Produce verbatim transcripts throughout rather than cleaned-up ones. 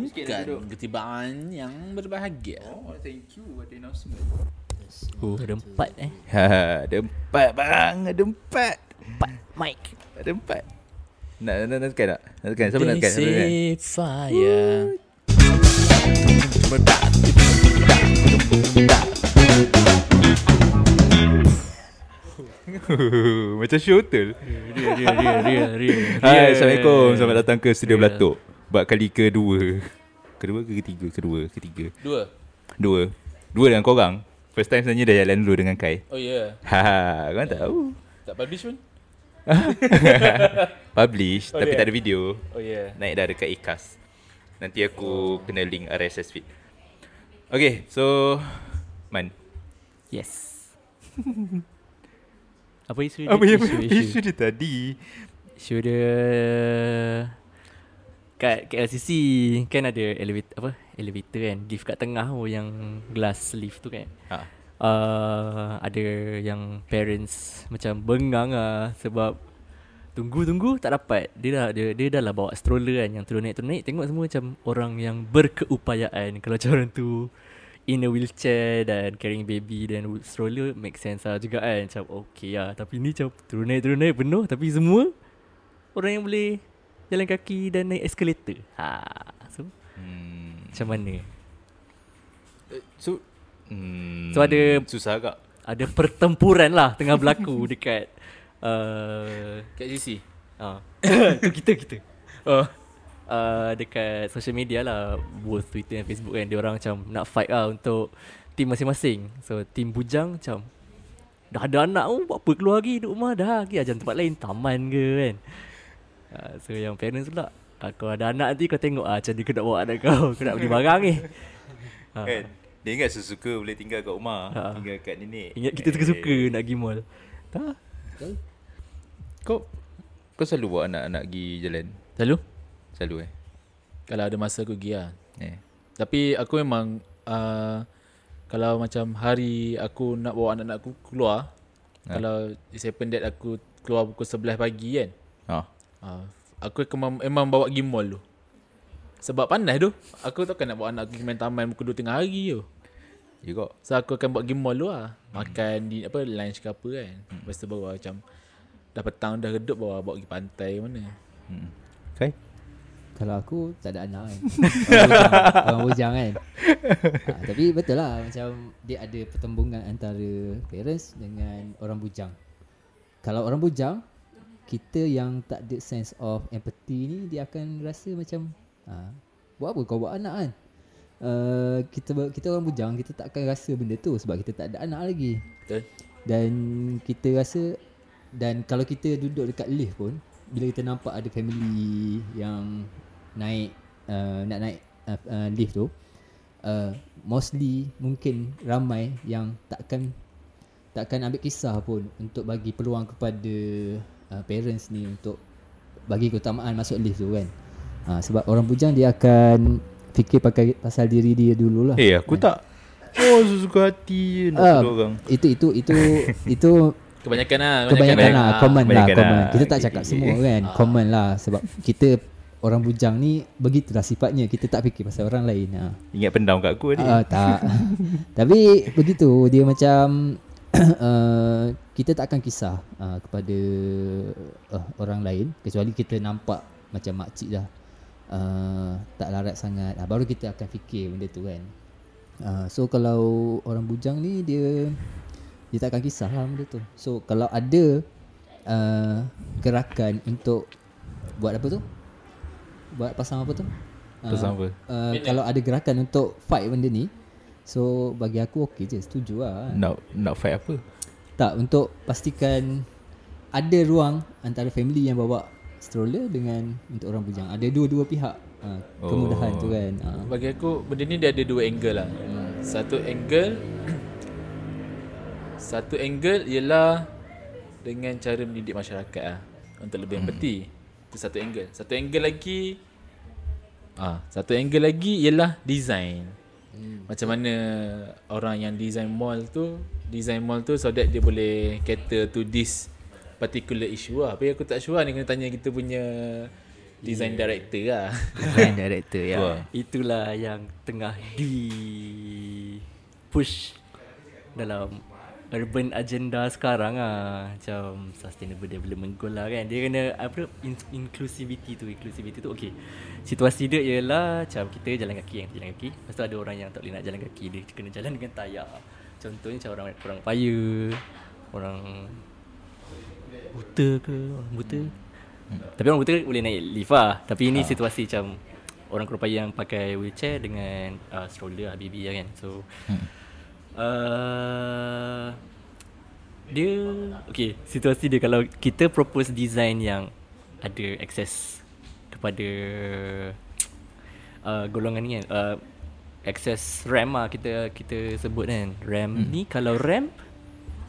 mengumumkan ketibaan yang berbahagia. Oh, thank you for the announcement. Oh, ada empat eh. Ha, ada empat bang, ada empat. Empat mic. Ada empat. Nak nak nak tekan tak? Nak tekan, siapa nak tekan? Siapa nak tekan? Fire. Berdak. Berdak. Macam show betul. Real, real, real, real, real. Hai, Assalamualaikum. Selamat datang ke Studio real. Belatuk. Buat kali kedua. Kedua ke ketiga? Kedua, ketiga. Dua. Dua. Dua dengan korang. First time sebenarnya dah jalan dulu dengan Kai. Oh ya. Yeah. Ha, korang yeah. tahu. Tak publish pun? Publish, oh, tapi yeah. tak ada video. Oh ya. Yeah. Naik dah dekat Acast. Nanti aku oh. kena link R S S feed. Okay, so Man. Yes. Apa isu dia? Apa isu, isu, isu, isu dia tadi? Isu dia kat K L C C kan ada elevator, apa? Elevator kan, lift kat tengah oh yang glass lift tu kan. Ha. Uh, ada yang parents macam bengang ah sebab tunggu-tunggu tak dapat. Dia dah dia, dia dah lah bawa stroller kan yang turun naik turun naik tengok semua macam orang yang berkeupayaan. Kalau orang tu in a wheelchair dan carrying baby dan stroller make sense lah juga kan. Macam okay lah. Tapi ni macam turun naik-turun naik penuh. Tapi semua orang yang boleh jalan kaki dan naik escalator. Ha, so hmm. macam mana? So hmm. So ada susah agak. Ada pertempuran lah tengah berlaku dekat uh, Kat G C uh. Kita-kita Oh Uh, dekat social media lah, both Twitter dan Facebook kan, dia orang macam nak fight lah untuk team masing-masing. So team bujang macam dah ada anak pun buat apa keluar lagi duduk rumah, dah pergi ajar tempat lain, taman ke kan. uh, So yang parents pula uh, kalau ada anak nanti kau tengok ah, macam dia kau nak bawa anak kau, kau nak beli barang ni uh. kan, dia ingat suka-suka boleh tinggal kat rumah, uh. tinggal kat nenek. Ingat kita suka-suka eh. nak pergi mall. Tak Kau Kau selalu bawa anak-anak pergi jalan? Selalu? Selalu eh Kalau ada masa aku pergi lah eh. Tapi aku memang uh, kalau macam hari aku nak bawa anak-anak aku keluar ha. Kalau it's happen that aku keluar pukul sebelas pagi kan ha. uh, Aku memang, memang bawa pergi mall tu. Sebab panas tu, aku takkan nak bawa anak aku main taman pukul dua tengah hari tu. You got. So aku akan bawa pergi mall tu lah. Makan hmm. di, apa, lunch ke apa kan hmm. Lepas tu bawa macam dah petang dah redup bawa bawa pergi pantai mana hmm. Okay. Kalau aku tak ada anak kan, orang bujang kan. Ha, tapi betul lah macam dia ada pertembungan antara parents dengan orang bujang. Kalau orang bujang, kita yang tak ada sense of empathy ni, dia akan rasa macam ha, buat apa kau buat anak kan. uh, Kita kita orang bujang, kita tak akan rasa benda tu sebab kita tak ada anak lagi. Betul. Dan kita rasa, dan kalau kita duduk dekat lift pun, bila kita nampak ada family yang naik uh, nak naik uh, uh, lift tu, uh, mostly mungkin ramai yang takkan takkan ambil kisah pun untuk bagi peluang kepada uh, parents ni untuk bagi keutamaan masuk lift tu kan. uh, Sebab orang bujang dia akan fikir pakai pasal diri dia dululah. Eh hey, aku kan? tak Oh suka hati nak uh, orang. Itu itu itu itu Kebanyakan lah Kebanyakan, kebanyakan lah Common lah common. Kita tak cakap semua kan, common lah. Sebab kita orang bujang ni begitulah sifatnya. Kita tak fikir pasal orang lain. ha. Ingat pendam kat aku tadi. uh, Tak Tapi begitu dia macam uh, kita tak akan kisah uh, kepada uh, orang lain, kecuali kita nampak macam makcik dah uh, tak larat sangat, uh, baru kita akan fikir benda tu kan. uh, So kalau orang bujang ni dia dia tak akan kisah lah benda tu. So kalau ada uh, gerakan untuk buat apa tu, buat pasang apa tu, uh, pasang apa? Uh, kalau ada gerakan untuk fight benda ni, so bagi aku okey je, setuju lah. Nak nak fight apa? Tak, untuk pastikan ada ruang antara family yang bawa stroller dengan untuk orang bujang. Ada dua-dua pihak uh, kemudahan oh. tu kan. uh. Bagi aku benda ni dia ada dua angle lah. hmm. Satu angle Satu angle ialah dengan cara mendidik masyarakat lah, untuk lebih empati. hmm. Itu satu angle. Satu angle lagi ah, Satu angle lagi ialah design. hmm. Macam mana orang yang design mall tu, design mall tu so that dia boleh cater to this particular issue lah. Tapi aku tak sure lah, ni kena tanya kita punya design yeah. director lah. Design director ya. Wow. Itulah yang tengah di push dalam urban agenda sekarang ah, macam sustainable development goal lah kan. Dia kena apa inclusivity tu, inclusivity tu okey. Situasi dia ialah macam kita jalan kaki, yang kita jalan kaki, lepas tu ada orang yang tak boleh nak jalan kaki, dia kena jalan dengan tayar. Contohnya macam orang orang paya, orang buta ke, orang buta. Hmm. Tapi orang buta boleh naik lift lah. Tapi ini ha. situasi macam orang keropaya yang pakai wheelchair dengan uh, stroller baby lah kan. So hmm. Uh, dia okay, situasi dia kalau kita propose design yang ada akses kepada uh, golongan ni kan, uh, akses RAM lah kita, kita sebut kan. RAM hmm. ni kalau RAM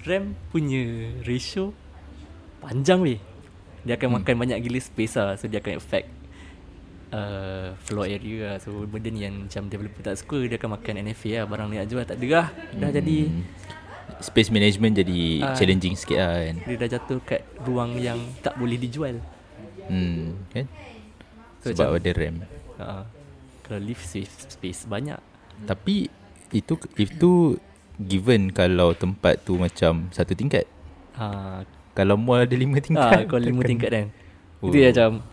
RAM punya ratio panjang weh, dia akan hmm. makan banyak gila space lah. So dia akan affect Uh, floor area lah. So benda ni yang macam developer tak suka, dia akan makan N F A lah. Barang ni nak jual tak ada lah. Dah hmm. jadi space management jadi uh, challenging sikit lah kan. Dia dah jatuh kat ruang yang tak boleh dijual. Hmm kan, so, sebab macam, ada RAM uh, kalau lift space banyak. Tapi itu itu given kalau tempat tu macam satu tingkat uh, kalau mall ada lima tingkat uh, kalau lima tingkat kan oh. Itu dia macam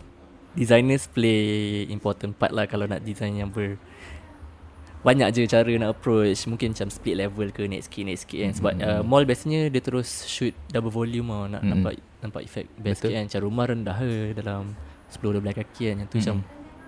designers play important part lah. Kalau nak design yang ber banyak je cara nak approach, mungkin macam split level ke, next key, next key kan. Sebab mm-hmm. uh, mall biasanya dia terus shoot double volume lah, nak mm-hmm. nampak nampak effect best kan. Macam rumah rendah ke, dalam sepuluh dua belas kaki kan, yang tu mm-hmm. macam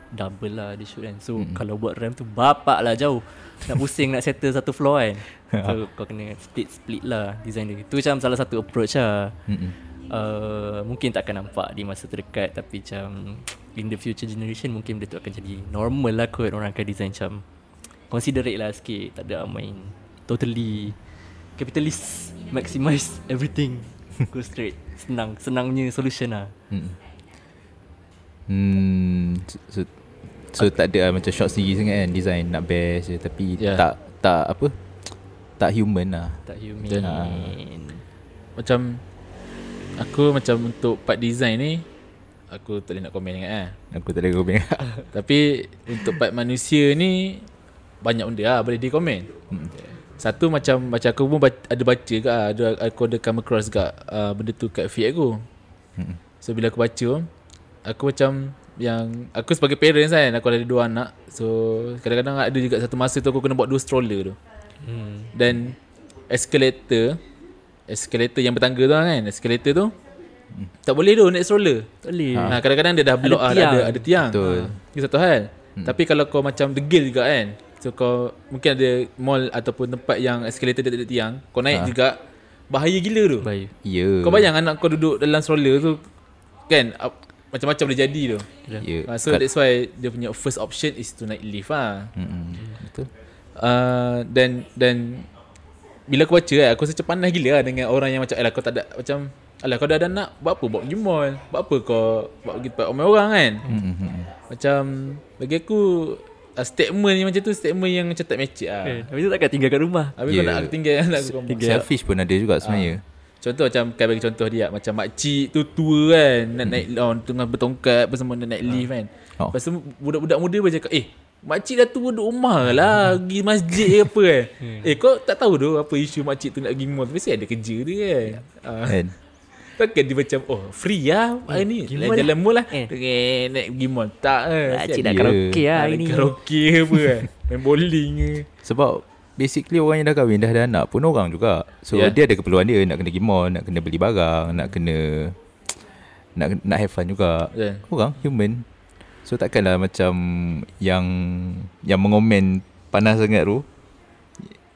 double lah dia shoot kan. So mm-hmm. kalau buat RAM tu bapak lah jauh, nak pusing nak settle satu floor kan. So kau kena split-split lah design dia. Tu macam salah satu approach lah. mm-hmm. Uh, mungkin tak akan nampak di masa terdekat, tapi macam in the future generation mungkin benda tu akan jadi normal lah kot. Orang akan design macam considerate lah sikit, tak ada main totally capitalist, maximize everything, go straight. Senang, senangnya solution lah. Hmm, hmm. So, so, so okay. tak ada lah, macam short series sangat kan. Design nak best je, tapi yeah. tak tak apa, tak human lah. Tak human. Dan, uh, macam aku macam untuk part design ni aku tak boleh nak komen sangat lah. Aku tak boleh komen. Tapi untuk part manusia ni banyak benda lah boleh dikomen. hmm. Satu macam macam aku pun baca, ada baca ke lah, ada, aku ada come across ke uh, benda tu kat feed aku. hmm. So bila aku baca, aku macam yang aku sebagai parents kan, aku ada dua anak. So kadang-kadang ada juga satu masa tu aku kena buat dua stroller tu. hmm. Dan escalator Eskalator yang bertangga tu kan, eskalator tu hmm. tak boleh tu naik stroller. Tak boleh ha. Kadang-kadang dia dah block ada tiang, ada, ada tiang. Betul. Itu satu hal. hmm. Tapi kalau kau macam degil juga kan, so kau mungkin ada mall ataupun tempat yang eskalator dia tak ada tiang, kau naik ha. juga, bahaya gila tu. Bahaya yeah. Kau bayang anak kau duduk dalam stroller tu kan, macam-macam boleh jadi tu. yeah. So that's why dia punya first option is to naik lift lah. hmm. Betul. uh, Dan Dan bila aku baca aku rasa macam panas gila lah dengan orang yang macam alah kau tak ada, macam alah kau dah ada anak, buat apa bawa pergi mall, buat apa kau bawa pergi tempat orang kan. mm-hmm. Macam bagi aku uh, statement ni macam tu, statement yang macam tak match lah. eh, Habis tu takkan tinggal kat rumah, habis yeah. kau nak tinggal anak aku tinggal. Tinggal. Selfish pun ada juga sebenarnya. ha. Contoh macam kau bagi contoh dia, macam makcik tu tua kan, nak mm. naik oh, tengah bertongkat apa semua, nak naik ha. lift kan. oh. Lepas tu budak-budak muda pun cakap, eh makcik dah tua duduk rumah lah, pergi masjid ke apa kan. Eh kau tak tahu tu apa isu makcik tu nak pergi mall, mesti ada kerja dia kan. uh, And takkan dia macam oh free lah hari ni, jalan mall lah, eh. nak pergi mall tak lah. Makcik nak karaoke lah hari ni, karaoke ke apa kan, main bowling ke. Sebab basically orang yang dah kahwin, dah ada anak pun orang juga. So yeah. dia ada keperluan dia, nak kena pergi mall, nak kena beli barang, nak kena Nak nak have fun juga. yeah. Orang human. So takkanlah macam yang yang mengomen panas sangat tu.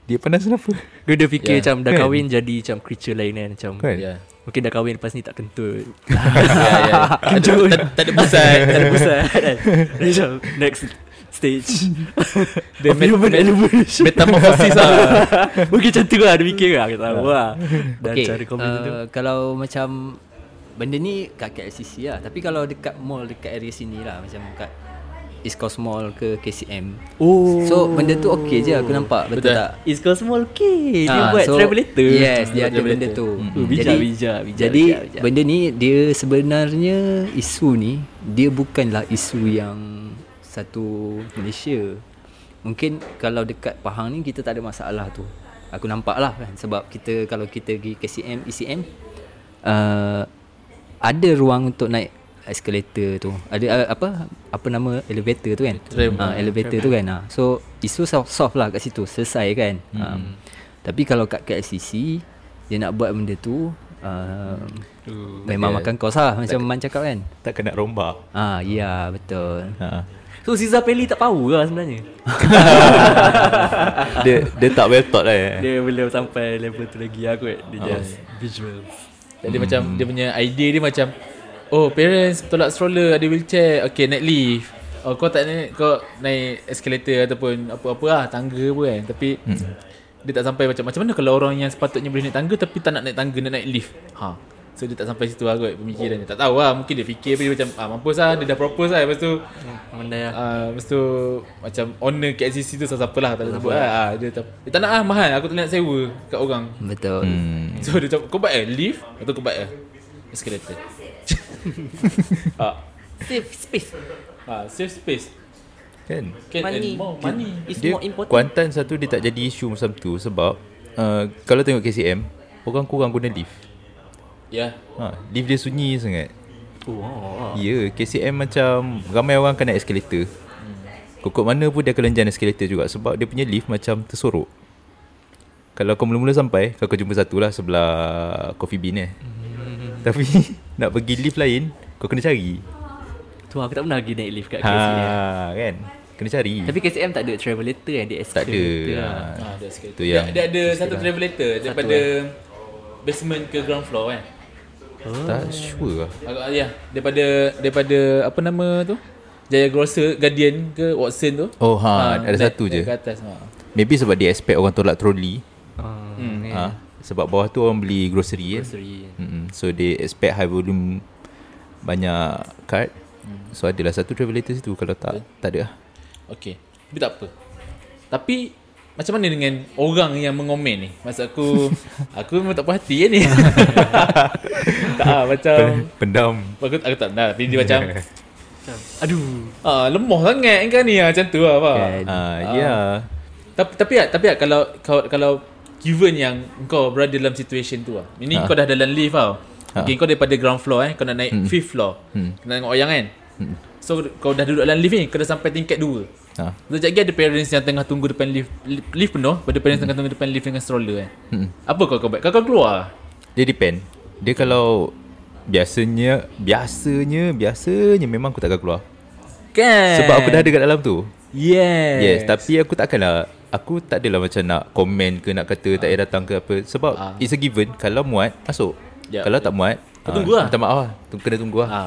Dia panas kenapa? Dia dah fikir yeah. macam dah kahwin kan? Jadi macam creature lain kan, macam kan? Yeah. Mungkin dah kahwin lepas ni tak kentut. yeah, yeah. Kentut. Tak, tak ada pusat. Tak ada pusat kan? Macam next stage the met- met- metamorphosis lah. Mungkin macam tu lah dia fikir lah. Aku tak tahu lah. Dan okay. cara komen uh, tu kalau macam benda ni kat K L C C lah. Tapi kalau dekat mall, dekat area sini lah, macam kat East Coast Mall ke K C M. Oh. So benda tu okey je aku nampak. Betul, betul tak? East Coast Mall okey. Dia ha, buat so, travelator. Yes, dia ada benda tu. Hmm. Bijak, jadi, bijak, bijak, jadi bijak, bijak. Benda ni dia sebenarnya isu ni dia bukanlah isu yang satu Malaysia. Mungkin kalau dekat Pahang ni kita tak ada masalah tu. Aku nampak lah kan, sebab kita kalau kita pergi K C M, E C M uh, ada ruang untuk naik escalator tu. Ada uh, apa apa nama elevator tu kan? Uh, elevator Trem. tu kan. Uh. So isu soft, soft lah kat situ, selesai kan. Hmm. Um, tapi kalau kat K L C C dia nak buat benda tu uh, uh, memang yeah. makan kos lah macam Man cakap kan. Tak kena romba. Ah uh, ya yeah, betul. Uh. So Siza Peli tak power lah sebenarnya. dia dia tak well thought lah eh. Dia belum sampai level tu lagi aku. Dia oh. just visual. Jadi hmm. macam dia punya idea dia macam, oh parents tolak stroller, ada wheelchair, okay naik lift. Oh kau tak naik, kau naik escalator ataupun apa-apa lah, tangga pun kan. Tapi hmm. dia tak sampai macam, macam mana kalau orang yang sepatutnya boleh naik tangga tapi tak nak naik tangga, nak naik lift. Ha. So dia tak sampai situ lah kot pemikirannya. Tak tahu lah, mungkin dia fikir dia macam ah, mampus lah, dia dah propose lah. Lepas tu Mandai lah uh, lepas tu macam owner K L C C tu siapa-siapa lah, tak ada sebut lah ah, dia, tak, dia tak nak lah mahal, aku tak nak sewa kat orang. Betul. hmm. So dia cakap, kau buat eh lift atau kau buat eh escalator. ah. Save space ah, Save space kan? Money, more money. It's dia, more important. Kuantan satu dia tak jadi isu macam tu. Sebab uh, kalau tengok K C M, orang kurang guna lift. Ya. Yeah. Ha, lift dia sunyi sangat. Oh. Wow. Ya, yeah, K C M macam ramai orang kena eskalator. Kokok mana pun dia kelenjan eskalator juga sebab dia punya lift macam tersorok. Kalau kau mula-mula sampai, kau, kau jumpa satulah sebelah Coffee Bean eh. Mm. Tapi nak pergi lift lain, kau kena cari. Tu aku tak pernah pergi naik lift kat K C M. Ha, kan. Kena cari. Tapi K C M tak ada travelator yang dia eskalator. Tak ada. Ha, ada eskalator. Dia, dia ada satu travelator daripada satu, basement ke ground floor kan. Oh. Tak sure lah. Ya, yeah, daripada daripada apa nama tu? Jaya Grocer, Guardian ke Watson tu? Oh ha, ha ada naik, satu naik je. Ke atas, ha. Maybe sebab dia expect orang tolak troli. Ah. Hmm, ha, yeah. Sebab bawah tu orang beli grocery. Grocery. Eh. Mm-hmm. So they expect high volume, banyak cart. Hmm. So adalah satu travelator situ, kalau tak okay. tak ada. Okey. Tapi tak apa. Tapi macam mana dengan orang yang mengomen ni? Maksud aku, aku memang tak puas hati kan ni. Tak ah, macam pendam. Aku, aku tak nak. Tapi dia macam aduh, ah, lemah sangat kan ni ah, macam tu lah apa. Ah, ya. Tapi tapi tapi kalau kalau kalau given yang kau berada dalam situation tu ah. Ini ha. kau dah dalam lift tau. Ha. Okay, kau daripada ground floor eh, kau nak naik hmm. fifth floor. Hmm. Kau nak tengok wayang kan? Hmm. So kau dah duduk dalam lift ni, kau dah sampai tingkat dua. Ha. Sekejap lagi ada parents yang tengah tunggu depan lift, lift penuh. Pada parents hmm. tengah tunggu depan lift dengan stroller kan. Hmm. Apa kau kau buat? Kau, kau keluar? Dia depend. Dia kalau Biasanya Biasanya Biasanya memang aku takkan keluar kan, sebab aku dah dekat dalam tu. Yes, yes. Tapi aku takkanlah, aku tak adalah macam nak komen ke nak kata ha. tak payah datang ke apa. Sebab ha. it's a given. Kalau muat masuk, ya, kalau ya. tak muat ha, tunggu lah, minta maaf lah, kena tunggu lah ha.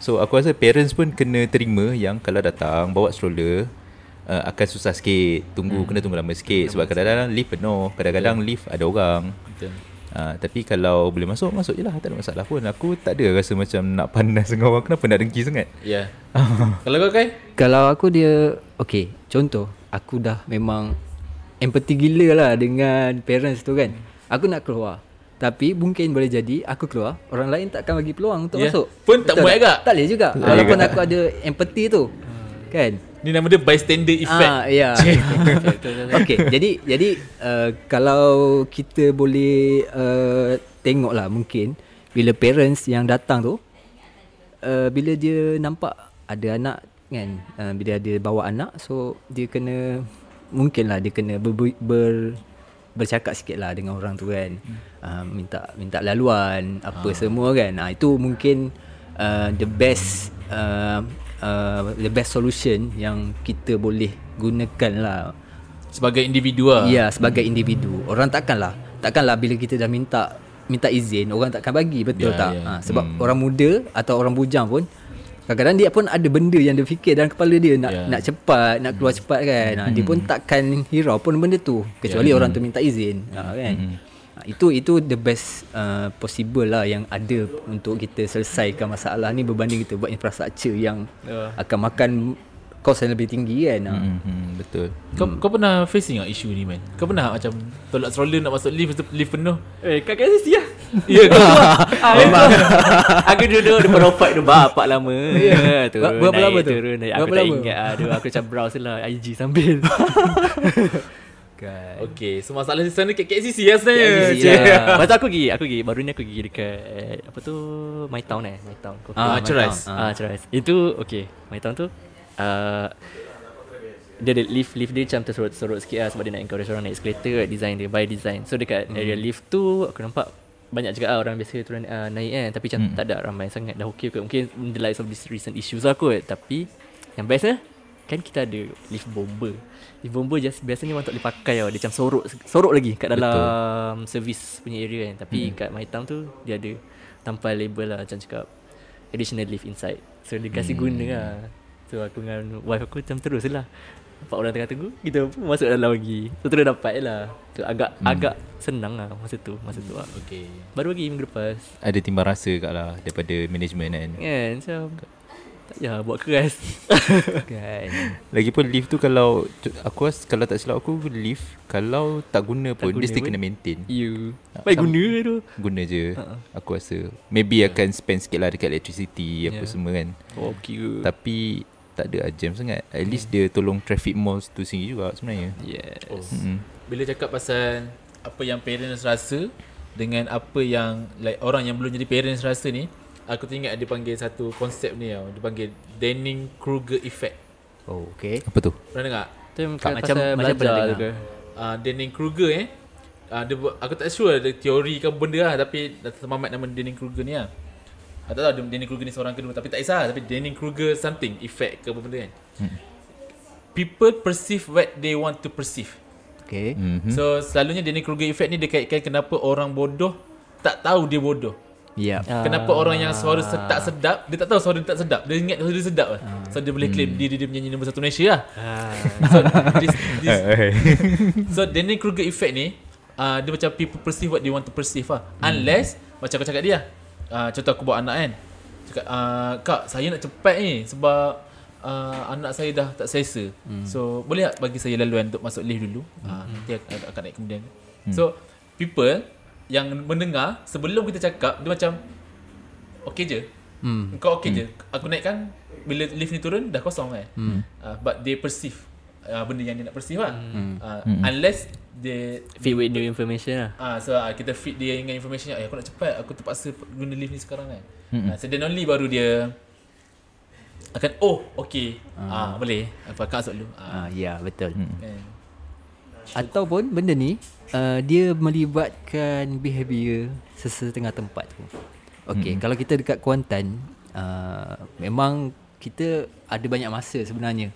So aku rasa parents pun kena terima yang kalau datang bawa stroller Uh, akan susah sikit. Tunggu hmm. kena tunggu lama sikit. Sebab kadang-kadang lift penuh, kadang-kadang yeah. lift ada orang. uh, Tapi kalau boleh masuk, masuk je lah, tak ada masalah pun. Aku tak ada rasa macam nak panas dengan orang. Kenapa nak dengki sangat? Ya yeah. Kalau kau Kai? Kalau aku dia okay, contoh aku dah memang empathy gila lah dengan parents tu kan. Aku nak keluar, tapi mungkin boleh jadi aku keluar, orang lain tak akan bagi peluang untuk yeah. masuk. Pun tak buat agak, tak boleh juga. Walaupun aku ada empathy tu kan. Ni nama dia bystander effect. Ah, ya. Okey, jadi jadi uh, kalau kita boleh uh, tengoklah mungkin bila parents yang datang tu uh, bila dia nampak ada anak kan, uh, bila dia bawa anak, so dia kena mungkinlah dia kena ber, ber bercakap sikitlah dengan orang tu kan. Uh, minta minta laluan apa ha. semua kan. Uh, itu mungkin uh, the best uh, Uh, the best solution yang kita boleh gunakan lah sebagai individu lah. Ya, sebagai individu. Orang takkanlah Takkanlah bila kita dah minta minta izin, orang takkan bagi. Betul yeah, tak? Yeah. Ha, sebab hmm. orang muda atau orang bujang pun kadang-kadang dia pun ada benda yang dia fikir dalam kepala dia. Nak yeah. nak cepat, nak keluar cepat kan. ha, Dia pun takkan hirau pun benda tu, kecuali yeah. orang tu minta izin. ha, kan? hmm. ha, Itu itu the best uh, possible lah yang ada untuk kita selesaikan masalah ni, berbanding kita buat infrastruktur yang yeah. akan makan cost yang lebih tinggi kan. Mm-hmm, betul. Kau, mm. kau pernah facing tak isu ni, man? Kau pernah macam tolak stroller nak masuk lift, lift penuh? Eh, kat K C C lah. Ya, kau tu lah. Aku duduk depan ropak tu, bapak lama. Ya, tu. Berapa lama tu? Aku tak ingat. Aduh, aku macam browse lah I G sambil. Kan. Okay, so masalah di sana K C C lah sebenarnya. Lepas tu aku pergi, aku pergi, baru ni aku pergi dekat, apa tu, My Town eh. My Town. Ah, Ceras. Ah, Ceras. Itu, okay. My Town tu, Uh, dia ada lift, lift dia macam tersorot-sorot sikit lah, sebab dia nak encourage orang naik escalator, design dia by design. So dekat mm. area lift tu aku nampak banyak juga lah orang biasa turun uh, naik kan, tapi macam mm. tak ada ramai sangat. Dah okay kot, mungkin in the light of these recent issues lah kot. Tapi yang bestnya kan kita ada lift bomber. Lift bomber just biasanya orang tak boleh pakai tau, dia macam sorot, sorot lagi kat dalam servis punya area kan. Tapi mm. kat My Town tu dia ada tampal label lah macam cakap additional lift inside. So dia kasi mm. guna lah. So aku dengan wife aku macam terus lah, empat orang tengah tunggu, kita pun masuk dalam lagi. So terus dapat lah. So agak hmm. agak senang lah masa tu. Masa tu lah okay. Baru lagi minggu lepas ada timbang rasa kat lah daripada management kan. Yeah, macam tak payah buat keras. Kan. Lagipun lift tu kalau aku as, kalau tak silap aku lift kalau tak guna pun tak guna dia still pun kena maintain. You baik guna tu. Guna je uh-huh. Aku rasa maybe yeah. akan spend sikit lah dekat electricity yeah. apa semua kan. Oh cute. Tapi tak ada jam sangat. At least hmm. dia tolong traffic malls tu sendiri juga sebenarnya. Yes. Oh. Mm-hmm. Bila cakap pasal apa yang parents rasa dengan apa yang like orang yang belum jadi parents rasa ni, aku teringat dia panggil satu konsep ni tau. Dia panggil Dunning-Kruger effect. Oh, okey. Apa tu? Pernah dengar? Tu macam macam belajar juga. Ah, Dunning-Kruger eh. Ah, dia, aku tak sure ada teori ke benda lah, tapi termamat nama Dunning-Kruger ni lah. Aku tak tahu Dunning-Kruger ni seorang kedua, tapi tak kisah. Tapi Dunning-Kruger something effect ke apa benda kan. hmm. People perceive what they want to perceive. Okay. mm-hmm. So selalunya Dunning-Kruger effect ni dia kaitkan kenapa orang bodoh tak tahu dia bodoh. Yep. Kenapa ah. orang yang suara tak sedap, dia tak tahu suara dia tak sedap, dia ingat suara dia sedap lah. ah. So dia boleh claim hmm. diri dia menyanyi nombor satu Malaysia lah. ah. So this, this so Dunning-Kruger effect ni uh, dia macam people perceive what they want to perceive lah. hmm. Unless macam aku cakap dia Uh, contoh aku bawa anak kan, cakap, uh, kak saya nak cepat ni sebab uh, anak saya dah tak selesa. hmm. So boleh tak bagi saya laluan untuk masuk lift dulu, hmm. uh, nanti akan, akan naik kemudian. hmm. So people yang mendengar sebelum kita cakap dia macam okay je, hmm. kau okay hmm. je, aku naikkan. Bila lift ni turun dah kosong kan. hmm. uh, But they perceive uh, benda yang dia nak perceive lah. hmm. Uh, hmm. Unless dia feed with new information lah. Ah, so ah, kita feed dia dengan information. Eh, aku nak cepat, aku terpaksa guna lift ni sekarang kan. Mm-hmm. Ah, so then only baru dia akan oh okay, ah, ah boleh apa kak asal dulu. Ah, ah ya yeah, betul. Mm. Okay. Ataupun benda ni uh, dia melibatkan behaviour sesetengah tempat tu. Okey, mm. kalau kita dekat Kuantan uh, memang kita ada banyak masa sebenarnya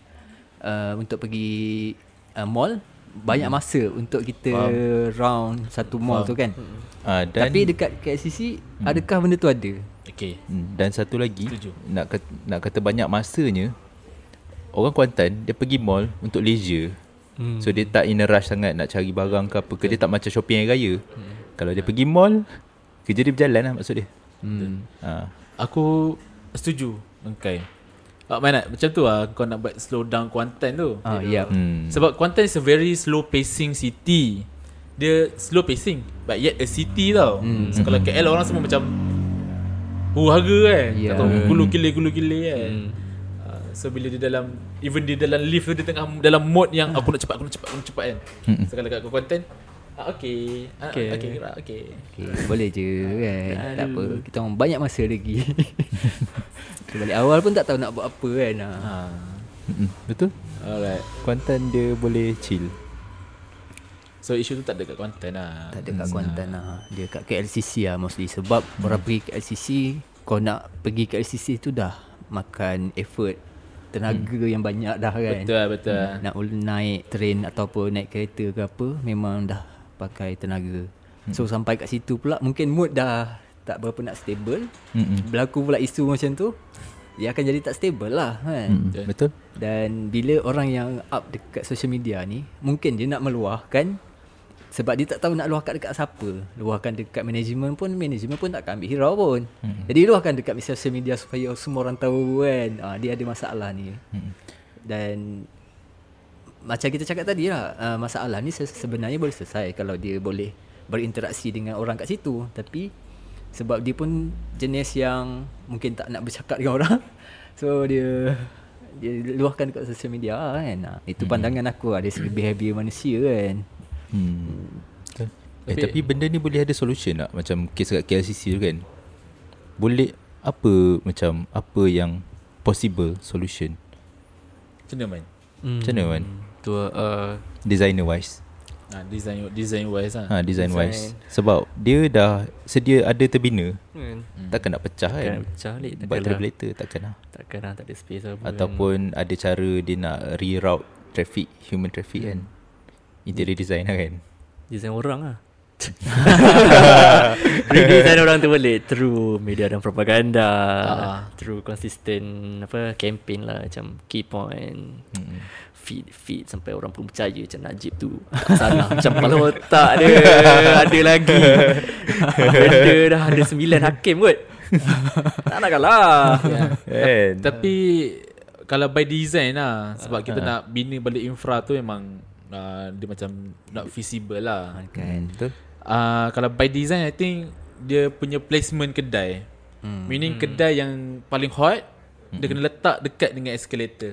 uh, untuk pergi uh, mall. Banyak masa untuk kita um, round satu mall um, tu kan. uh, Tapi dekat K L C C hmm. adakah benda tu ada? Okay. Dan satu lagi Tujuh. Nak kata, nak kata banyak masanya orang Kuantan dia pergi mall untuk leisure. hmm. So dia tak in a rush sangat nak cari barang ke apa ke. Dia tak macam shopping hari raya. hmm. Kalau dia pergi mall, kerja dia berjalan lah maksud dia. hmm. uh. Aku setuju. Okay. Pak Manat, macam tu lah kau nak buat slow down Kuantan tu. Ah, yeah. hmm. Sebab Kuantan is a very slow pacing city. Dia slow pacing but yet a city tau. hmm. So kalau K L orang semua macam huru-hara kan. yeah. Tak tahu gulu-gile-gulu-gile kan. hmm. uh, So bila dia dalam, even dia dalam lift tu dia tengah dalam mode yang aku nak cepat, aku nak cepat, aku nak cepat kan. hmm. So kalau kat Kuantan ah, okay. Ah, okay. Okay. Okay. Okay. Okay. Boleh je kan. Aduh. Tak apa. Kita orang banyak masa lagi. Kita balik awal pun tak tahu nak buat apa kan. Ha. Betul? Alright. Kuantan dia boleh chill. So isu tu tak ada kat Kuantan lah. Tak ada kat Kuantan lah. Dia kat K L C C lah mostly. Sebab hmm. orang pergi K L C C, kau nak pergi K L C C tu dah makan effort, tenaga hmm. yang banyak dah kan. Betul betul. Hmm. Nak naik train ataupun naik kereta ke apa, memang dah pakai tenaga. hmm. So sampai kat situ pula mungkin mood dah tak berapa nak stable. hmm. Berlaku pula isu macam tu, dia akan jadi tak stable lah kan. hmm. Betul. Dan bila orang yang up dekat social media ni, mungkin dia nak meluahkan sebab dia tak tahu nak luahkan dekat siapa. Luahkan dekat management pun, management pun takkan ambil hirau pun. hmm. Jadi luahkan dekat social media supaya semua orang tahu kan. ha, Dia ada masalah ni. hmm. Dan macam kita cakap tadi lah, uh, masalah ni sebenarnya boleh selesai kalau dia boleh berinteraksi dengan orang kat situ. Tapi sebab dia pun jenis yang mungkin tak nak bercakap dengan orang, so dia dia luahkan kat social media lah, kan. Ha, itu hmm. pandangan aku lah, dari segi behavior manusia, kan. Hmm. Eh, tapi, tapi benda ni boleh ada solution tak? Macam kes kat K L C C tu, kan, boleh apa, macam apa yang possible solution? Macam mana, man? Macam mana, man? Tu, uh, designer wise. Ha, design, design wise lah. Ha, design, design wise. Sebab dia dah sedia ada terbina. Hmm. Takkan nak pecah, takkan kan? Pecah, late, takkan buat regulator, takkan lah. Takkan lah, tak ada space lah. Ataupun ada cara dia nak reroute traffic, human traffic, hmm. kan? Interior design lah, kan? Design orang lah. Redesign orang tu boleh through media dan propaganda, uh-huh. through consistent apa campaign lah, macam key point, mm-hmm. feed feed sampai orang pun percaya macam Najib tu salah macam kalau otak dia ada lagi benda dah ada sembilan hakim kot tak nak kalah, yeah. Yeah. Tapi kalau by design lah, sebab uh-huh. kita nak bina balik infra tu memang uh, dia macam not feasible lah, kan. Okay. Uh, kalau by design, I think dia punya placement kedai, mm. meaning mm. kedai yang paling hot, mm. dia kena letak dekat dengan escalator,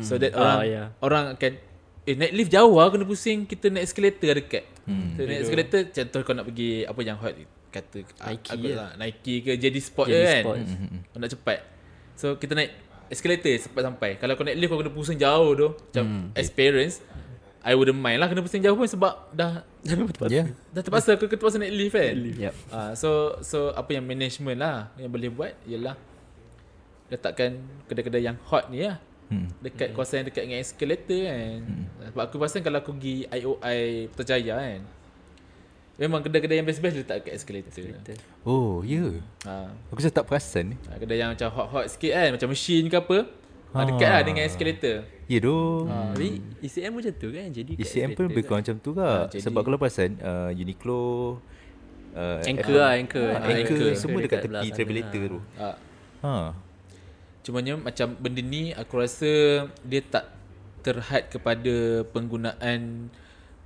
mm. so that orang, oh, yeah. orang akan, eh, naik lift jauh lah, kena pusing, kita naik escalator dekat, mm. so naik escalator, contoh kau nak pergi apa yang hot, kata Nike, ya. lah, Nike ke J D Sport je, kan, mm-hmm. kau nak cepat, so kita naik escalator cepat sampai. Kalau kau naik lift kau kena pusing jauh tu, macam mm. experience I wouldn't mind lah kena pusing jauh pun, sebab dah yeah. dah terpaksa, aku terpaksa naik lift, kan. Yep. Uh, so so apa yang management lah yang boleh buat ialah letakkan kedai-kedai yang hot ni lah, hmm. dekat hmm. kawasan yang dekat dengan escalator, kan. Hmm. Sebab aku perasan kalau aku pergi I O I Putrajaya, kan, memang kedai-kedai yang best-best letak kat escalator. escalator. Oh, ya. Yeah. Uh, aku tak perasan ni. Uh, kedai yang macam hot-hot sikit, kan, macam mesin ke apa. Ha, dekat lah dengan escalator. Ya doh. Ha, tapi E C M macam tu, kan. Jadi E C M pun lebih kurang macam tu lah. Sebab kalau perasan uh, Uniqlo, uh, Anchor lah, Anchor. Ha, Anchor, Anchor semua Anchor dekat, dekat tepi travelator tu. Ha. Ha. Cumanya macam benda ni aku rasa dia tak terhad kepada penggunaan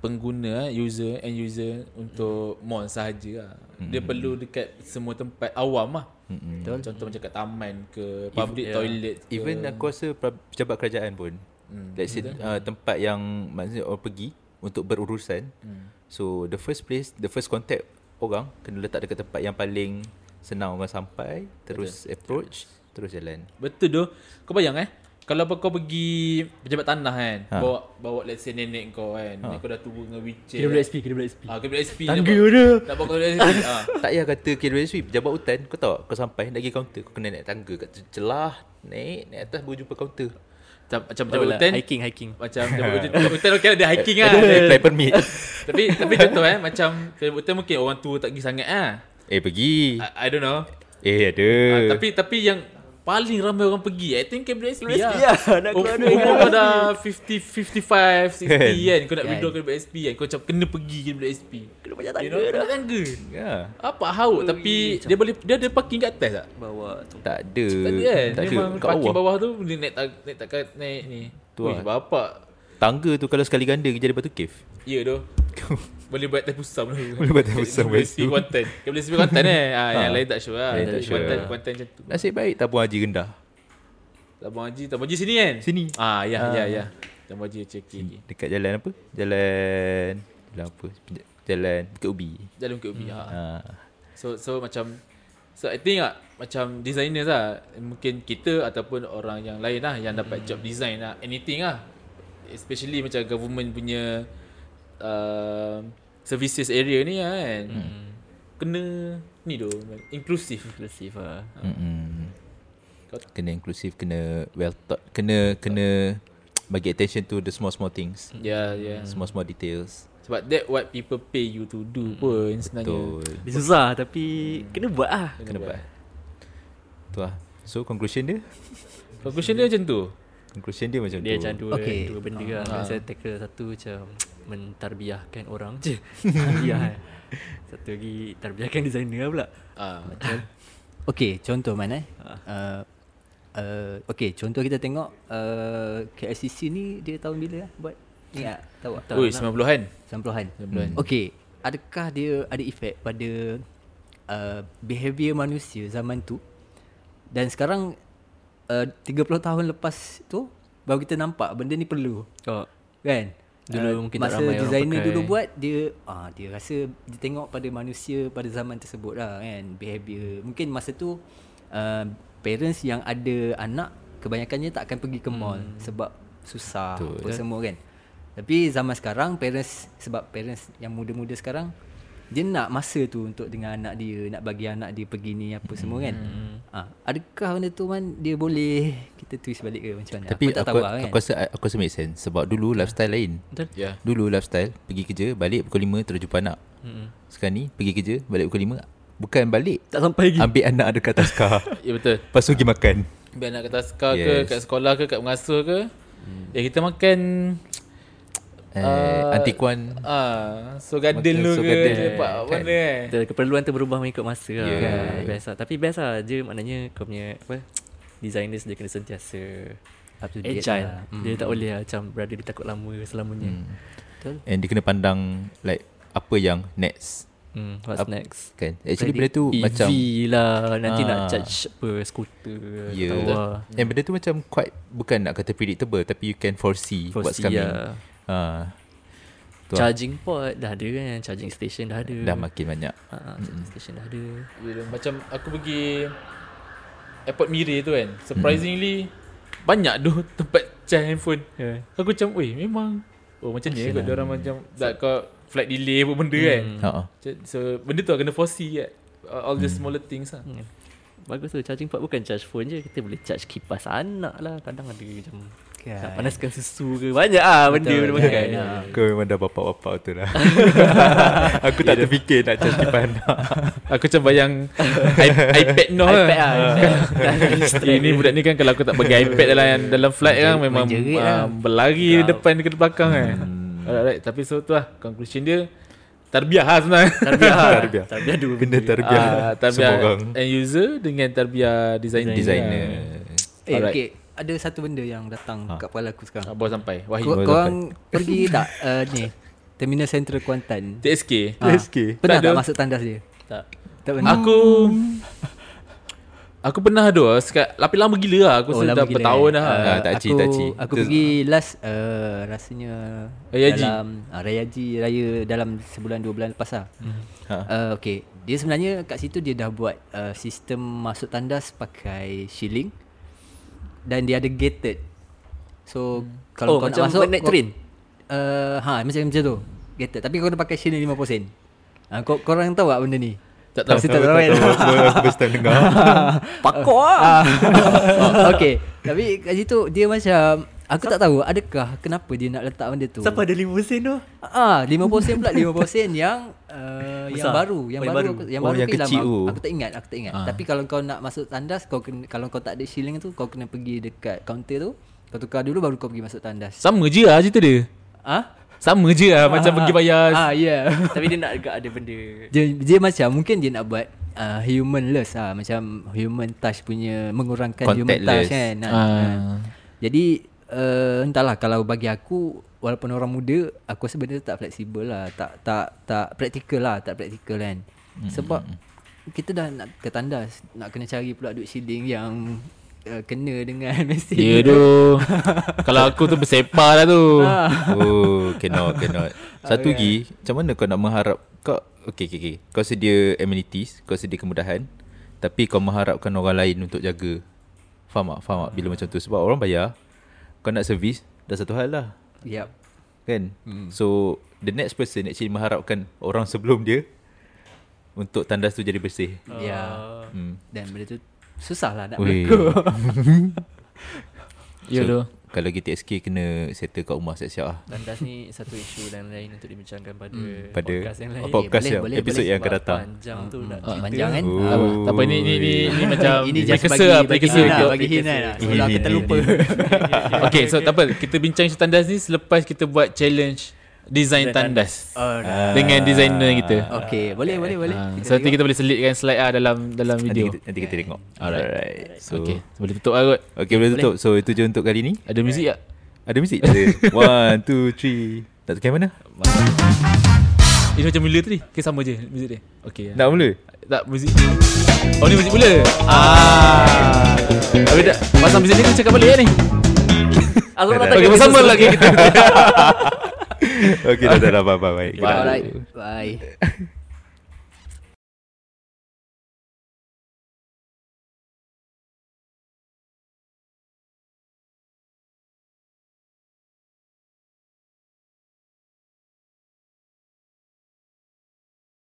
pengguna, user and user untuk mall sahaja. Mm-hmm. Dia perlu dekat semua tempat awam lah. Mm-hmm. Contoh mm-hmm. macam kat taman ke, public even, toilet yeah. ke. Even aku rasa pejabat kerajaan pun, mm, let's say uh, tempat yang maksudnya orang pergi untuk berurusan, mm. so the first place, the first contact orang kena letak dekat tempat yang paling senang orang sampai, terus betul. approach, terus jalan. Betul doh. Kau bayang eh, kalau kau pergi pejabat tanah, kan, ha. bawa bawa let's say nenek kau, kan, ha. nenek kau dah tua dengan wheelchair, K W S P, K W S P, ah, K W S P, nak bawa K W S P, ah, tak payah kata K W S P, pejabat hutan, kau tahu kau sampai nak pergi kaunter, kau kena naik tangga kat celah, naik naik atas baru jumpa kaunter. Macam macam pejabat hutan hiking hiking macam pejabat hutan okey ada hiking ah, apply permit. Tapi tapi contoh eh, macam pejabat hutan mungkin orang tua tak pergi sangat ah, eh pergi, I don't know, eh ada, tapi tapi yang paling ramai orang pergi, I think K B S P lah. Ya, nak kau kau dah fifty, fifty-five, sixty, kan. Kau nak withdraw K B S P, kan. Kau macam kena pergi K B S P. Kena banyak tangga, you know, dah. Tangga. Ya. Apa haut, oh, tapi dia boleh, dia ada parking kat atas tak? Bawah tu. Tak ada. Tak ada, kan. Tak memang ada. Parking bawah tu boleh naik tak, naik tak naik ni. Tu lah. Bapak. Tangga tu kalau sekali ganda jadi batu cave. Ya doh. Boleh buat teh pusam lah. Boleh buat teh pusam K B S P Kuantan. K B S P Kuantan eh. Ha, yang lain tak sure lah. Kuantan, Kuantan macam tu. Nasib baik Tabung Haji rendah. Tabung Haji, Tabung Haji sini, kan? Sini. Ah ya ah. ya ya. Tabung Haji cekik. Dekat jalan apa? Jalan Jalan apa? Jalan Bukit Ubi. Jalan Bukit Ubi. Hmm. Ha. Ah. So so macam so I think lah, macam designers lah, mungkin kita ataupun orang yang lain lah yang dapat hmm. job design lah, anything lah, especially macam government punya Uh, services area ni, kan, mm. kena ni doh, inklusif, inklusif ah. Mm-hmm. Kena inklusif, kena well thought, kena kena bagi attention to the small small things. Yeah, yeah. Small small details. Sebab that what people pay you to do mm. pun sebenarnya. Betul. Susah tapi mm. kena buat ah. Kena, kena buat. Tu ah. So conclusion dia? Conclusion dia macam tu. Conclusion dia macam dia tu. Dia macam dua, okay. dua benda ah. lah. Saya tackle satu macam mentarbiahkan orang je. Tarbiah. Satu lagi tarbiahkan designer pula. Ah. Macam. Okey, contoh mana eh? Ah. Uh, Uh, okay, contoh kita tengok uh, K L C C ni dia tahun bila lah buat? Ni tak tahu tak? Ui, sembilan puluhan sembilan puluhan sembilan puluhan Hmm. Okay, adakah dia ada efek pada uh, behaviour manusia zaman tu? Dan sekarang uh, tiga puluh tahun lepas tu baru kita nampak benda ni perlu. Oh. Kan? Dulu uh, mungkin masa designer dulu buat, dia ah, dia rasa dia tengok pada manusia pada zaman tersebut lah kan, behaviour. Mungkin masa tu uh, parents yang ada anak kebanyakannya tak akan pergi ke mall hmm. sebab susah apa semua kan. Tapi zaman sekarang parents, sebab parents yang muda-muda sekarang dia nak masa tu untuk dengan anak dia, nak bagi anak dia pergi ni apa semua kan. Hmm. Ha, adakah benda tu man dia boleh kita twist balik ke macam mana? Tapi aku, tak tahu aku, lah, kan? aku rasa aku rasa make sense sebab dulu lifestyle lain. Betul? Yeah. Dulu lifestyle pergi kerja balik pukul lima terus jumpa anak. Hmm. Sekarang ni pergi kerja balik pukul lima bukan balik, tak sampai lagi. Ambil anak dekat taskar. Ya betul. Lepas tu pergi makan. Ambil anak kat taskar yes. ke kat sekolah ke kat mengasuh ke. Hmm. Ya kita makan Eh, uh, antikuan uh, so gadil lu so ke lepak kan. Mana kan keperluan tu berubah mengikut masa yeah. lah, kan. Biasa. Tapi biasa je maknanya kau punya apa designers dia kena sentiasa up to date agile lah. mm. Dia tak boleh lah, macam berada di takut lama selamanya. mm. Betul? And dia kena pandang like apa yang next. Hmm, what's Up, next kan? Actually benda tu E V macam E V lah. Nanti aa. nak charge apa skuter yeah. atau lah. And benda tu macam quite, bukan nak kata predictable, tapi you can foresee, foresee what's coming yeah. haa. Charging port dah ada kan, charging station dah ada, dah makin banyak. haa, Charging mm. station dah ada. yeah, Macam aku pergi airport Miri tu kan, surprisingly mm. banyak tu tempat charge handphone. yeah. Aku macam weh memang oh macam ni kot diorang mm. macam so, tak kau flight delay apa benda kan. hmm. So benda tu kena foresee kan, all the hmm. smaller things lah. hmm. Bagus tu charging port, bukan charge phone je, kita boleh charge kipas anak lah. Kadang ada macam kan. Nak panaskan susu ke, banyak lah benda boleh makan. Kau memang dah bapak-bapak tu lah. Aku tak terfikir nak charge kipas anak. Aku macam bayang I- iPad no lah. iPad lah. Ini budak ni kan kalau aku tak bagi iPad dalam, dalam flight kan memang uh, berlari nah. depan ke belakang kan. hmm. Alright, tapi so tu lah conclusion dia, tarbiyah lah sebenarnya. Tarbiyah tarbiyah. Tarbiyah dua benda, tarbiyah ah, tarbiyah end user dengan tarbiyah designer. designer. Eh alright. Okay, ada satu benda yang datang ha. kat kepala aku sekarang. Bawa sampai Wahid. Kau korang pergi tak uh, ni Terminal Sentral Kuantan T S K ha. T S K pernah tak, tak masuk tandas dia? Tak. Tak pernah. Aku Aku pernah tu sekat, Tapi lama gila lah. Aku oh, sudah bertahun eh. dah uh, uh, Takci aku, takci. aku pergi last uh, rasanya Raya dalam, Haji uh, Raya Haji Raya dalam sebulan dua bulan lepas lah. hmm. ha. uh, Okay, dia sebenarnya kat situ dia dah buat uh, sistem masuk tandas pakai shilling. Dan dia ada gated. So hmm. kalau oh, kau nak masuk naik train uh, ha, macam macam tu gated. Tapi kau kena pakai shilling lima puluh sen. uh, Kau korang tahu tak benda ni? Tak tahu tak tahu aku first time dengar. Pakok lah. Okay, tapi kat situ dia macam aku tak tahu adakah kenapa dia nak letak benda tu. Siapa ada lima sen tu? Ah, lima sen pula, lima sen yang uh, yang baru, yang oh, baru, yang baru, yang kecil tu. Aku tak ingat, aku tak ingat. Tapi kalau kau nak masuk tandas, kau kena, kalau kau tak ada shilling tu, kau kena pergi dekat kaunter tu, kau tukar dulu baru kau pergi masuk tandas. Sama je lah cerita dia. Ah? Sama je lah ah, macam ah, pergi bayar ah, yeah. Tapi dia nak agak ada benda. Dia, dia macam mungkin dia nak buat uh, humanless lah. Macam human touch punya, mengurangkan human touch kan. ah. Ah. Jadi uh, entahlah, kalau bagi aku walaupun orang muda, aku rasa benda tak fleksibel lah. Tak tak tak praktikal lah. Tak praktikal kan. hmm. Sebab kita dah nak ke tandas, nak kena cari pula duit shilling yang Uh, kena dengan mesin. Ya yeah, tu. Kalau aku tu bersepah lah tu. Oh cannot cannot. Satu lagi, okay. Macam mana kau nak mengharap kau okay, okay, okay. kau sedia amenities, kau sedia kemudahan, tapi kau mengharapkan orang lain untuk jaga. Faham tak? Faham tak bila hmm. macam tu? Sebab orang bayar, kau nak servis, dah satu hal lah. Yep. Kan? hmm. So the next person actually mengharapkan orang sebelum dia untuk tandas tu jadi bersih. Ya yeah. hmm. Dan benda tu susah lah nak berikut. Ya tu. Kalau kita T S K kena settle kat rumah siap-siap lah. Tandas ni satu isu dan lain untuk dibincangkan pada hmm. podcast yang lain. Podcast eh, yang episod yang akan datang. Panjang tu nak cerita. Panjang kan? Tak apa ni, ni, ni, ni macam ini just bagi bagi hint lah. Bagi hint lah. Sebelum kita lupa. Okay so tak apa, kita bincang isu tandas ni selepas kita buat challenge design tandas, alright, dengan designer kita. Okey, boleh boleh boleh. Ha, so nanti kita boleh selitkan slide ah dalam dalam video. Nanti kita, nanti kita tengok. Alright. Alright. So okey, boleh tutup ah kot. Okey, boleh tutup. So itu je untuk kali ni. Ada muzik tak? Ada muzik? Ada. one two three. Tak tukar mana? Ini macam mula tadi. Okey, sama je muzik dia. Okey. Nak mula? Tak, muzik. Oh, ni muzik mula. Ah. Habis dah. Pasang muzik ni cakap balik ni. Aku nak tak bersama lagi kita. Okey, dah dah, bye bye. Bye. Bye.